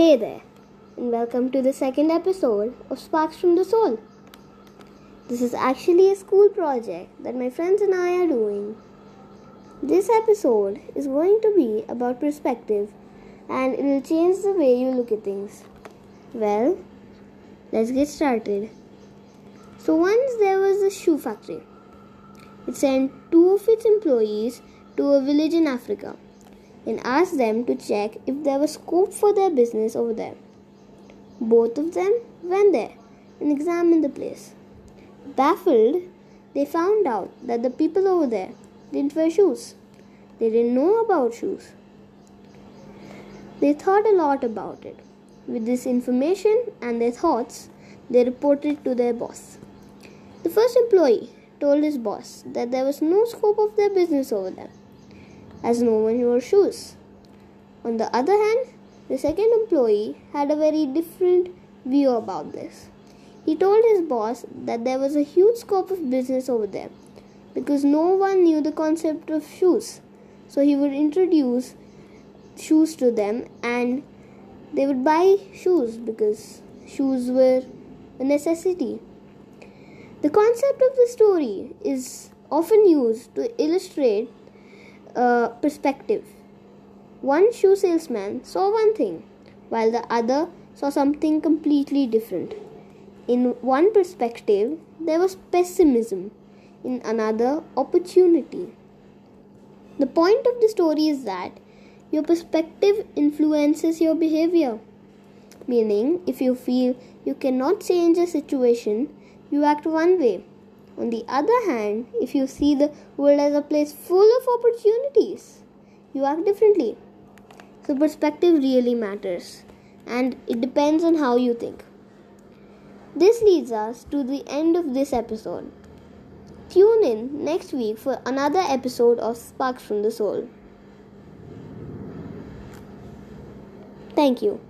Hey there, and welcome to the second episode of Sparks from the Soul. This is actually a school project that my friends and I are doing. This episode is going to be about perspective, and it will change the way you look at things. Well, let's get started. So once there was a shoe factory. It sent two of its employees to a village in Africa and asked them to check if there was scope for their business over there. Both of them went there and examined the place. Baffled, they found out that the people over there didn't wear shoes. They didn't know about shoes. They thought a lot about it. With this information and their thoughts, they reported to their boss. The first employee told his boss that there was no scope of their business over there, as no one wore shoes. On the other hand, the second employee had a very different view about this. He told his boss that there was a huge scope of business over there because no one knew the concept of shoes. So he would introduce shoes to them and they would buy shoes because shoes were a necessity. The concept of the story is often used to illustrate perspective. One shoe salesman saw one thing, while the other saw something completely different. In one perspective, there was pessimism. In another, opportunity. The point of the story is that your perspective influences your behavior. Meaning, if you feel you cannot change a situation, you act one way. On the other hand, if you see the world as a place full of opportunities, you act differently. So perspective really matters, and it depends on how you think. This leads us to the end of this episode. Tune in next week for another episode of Sparks from the Soul. Thank you.